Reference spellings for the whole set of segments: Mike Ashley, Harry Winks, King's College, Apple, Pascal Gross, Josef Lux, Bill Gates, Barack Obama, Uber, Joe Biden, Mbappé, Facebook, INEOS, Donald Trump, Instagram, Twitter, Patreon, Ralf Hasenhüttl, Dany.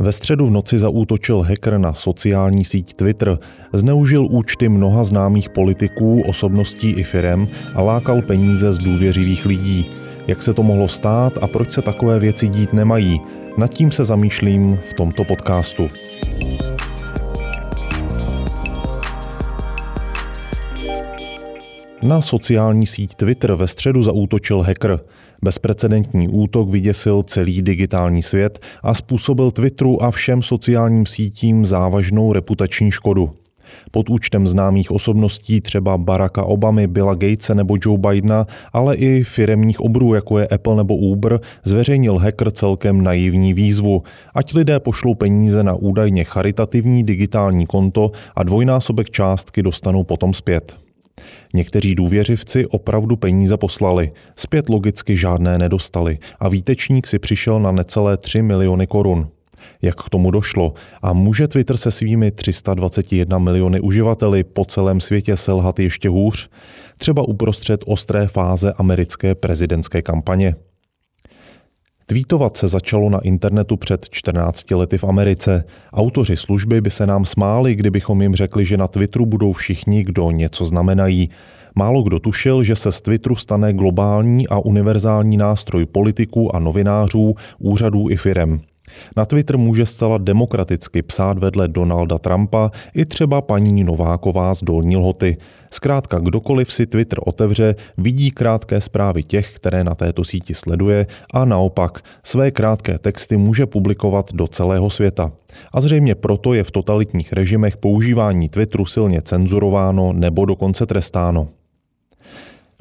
Ve středu v noci zaútočil hacker na sociální síť Twitter, zneužil účty mnoha známých politiků, osobností i firem a lákal peníze z důvěřivých lidí. Jak se to mohlo stát a proč se takové věci dít nemají? Nad tím se zamýšlím v tomto podcastu. Na sociální síť Twitter ve středu zaútočil hacker. Bezprecedentní útok vyděsil celý digitální svět a způsobil Twitteru a všem sociálním sítím závažnou reputační škodu. Pod účtem známých osobností třeba Baracka Obamy, Billa Gatese nebo Joe Bidena, ale i firemních obrů, jako je Apple nebo Uber, zveřejnil hacker celkem naivní výzvu. Ať lidé pošlou peníze na údajně charitativní digitální konto a dvojnásobek částky dostanou potom zpět. Někteří důvěřivci opravdu peníze poslali, zpět logicky žádné nedostali a výtečník si přišel na necelé 3 miliony korun. Jak k tomu došlo a může Twitter se svými 321 miliony uživateli po celém světě selhat ještě hůř? Třeba uprostřed ostré fáze americké prezidentské kampaně. Tweetovat se začalo na internetu před 14 lety v Americe. Autoři služby by se nám smáli, kdybychom jim řekli, že na Twitteru budou všichni, kdo něco znamenají. Málo kdo tušil, že se z Twitteru stane globální a univerzální nástroj politiků a novinářů, úřadů i firem. Na Twitter může zcela demokraticky psát vedle Donalda Trumpa i třeba paní Nováková z Dolní Lhoty. Zkrátka kdokoliv si Twitter otevře, vidí krátké zprávy těch, které na této síti sleduje a naopak své krátké texty může publikovat do celého světa. A zřejmě proto je v totalitních režimech používání Twitteru silně cenzurováno nebo dokonce trestáno.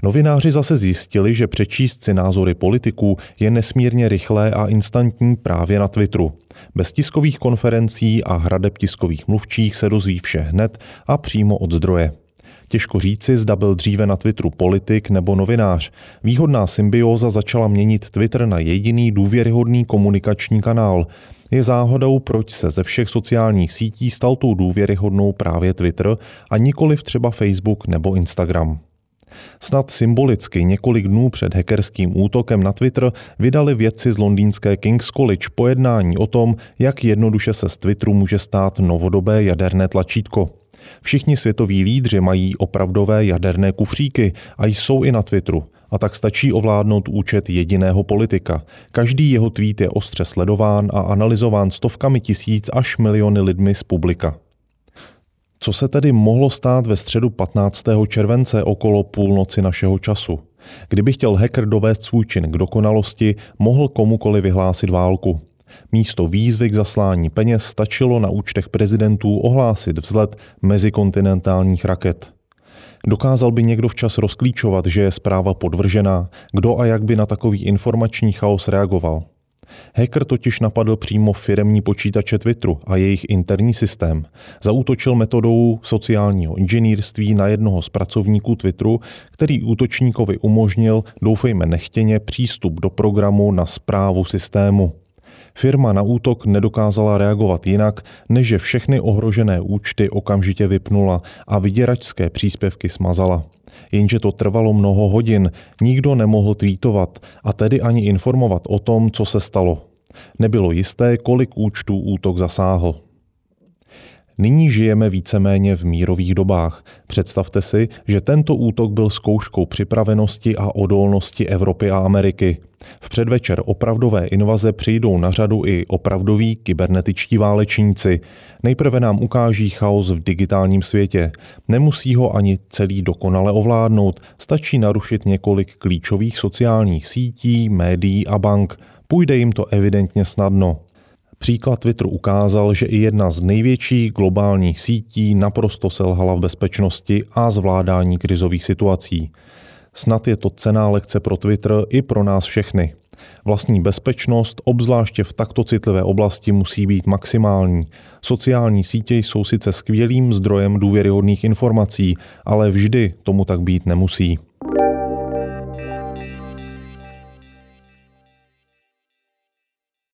Novináři zase zjistili, že přečíst si názory politiků je nesmírně rychlé a instantní právě na Twitteru. Bez tiskových konferencí a hradeb tiskových mluvčích se dozví vše hned a přímo od zdroje. Těžko říci, zda byl dříve na Twitteru politik nebo novinář. Výhodná symbióza začala měnit Twitter na jediný důvěryhodný komunikační kanál. Je záhodou, proč se ze všech sociálních sítí stal tou důvěryhodnou právě Twitter a nikoliv třeba Facebook nebo Instagram. Snad symbolicky několik dnů před hackerským útokem na Twitter vydali vědci z londýnské King's College pojednání o tom, jak jednoduše se z Twitteru může stát novodobé jaderné tlačítko. Všichni světoví lídři mají opravdové jaderné kufříky a jsou i na Twitteru. A tak stačí ovládnout účet jediného politika. Každý jeho tweet je ostře sledován a analyzován stovkami tisíc až miliony lidmi z publika. Co se tedy mohlo stát ve středu 15. července okolo půlnoci našeho času? Kdyby chtěl hacker dovést svůj čin k dokonalosti, mohl komukoli vyhlásit válku. Místo výzvy k zaslání peněz stačilo na účtech prezidentů ohlásit vzlet mezikontinentálních raket. Dokázal by někdo včas rozklíčovat, že je zpráva podvržená, kdo a jak by na takový informační chaos reagoval? Hacker totiž napadl přímo firemní počítače Twitteru a jejich interní systém. Zaútočil metodou sociálního inženýrství na jednoho z pracovníků Twitteru, který útočníkovi umožnil, doufejme nechtěně, přístup do programu na správu systému. Firma na útok nedokázala reagovat jinak, než že všechny ohrožené účty okamžitě vypnula a vyděračské příspěvky smazala. Jenže to trvalo mnoho hodin, nikdo nemohl tweetovat a tedy ani informovat o tom, co se stalo. Nebylo jisté, kolik účtů útok zasáhl. Nyní žijeme víceméně v mírových dobách. Představte si, že tento útok byl zkouškou připravenosti a odolnosti Evropy a Ameriky. V předvečer opravdové invaze přijdou na řadu i opravdoví kybernetičtí válečníci. Nejprve nám ukáží chaos v digitálním světě. Nemusí ho ani celý dokonale ovládnout, stačí narušit několik klíčových sociálních sítí, médií a bank. Půjde jim to evidentně snadno. Příklad Twitteru ukázal, že i jedna z největších globálních sítí naprosto selhala v bezpečnosti a zvládání krizových situací. Snad je to cenná lekce pro Twitter i pro nás všechny. Vlastní bezpečnost, obzvláště v takto citlivé oblasti, musí být maximální. Sociální sítě jsou sice skvělým zdrojem důvěryhodných informací, ale vždy tomu tak být nemusí.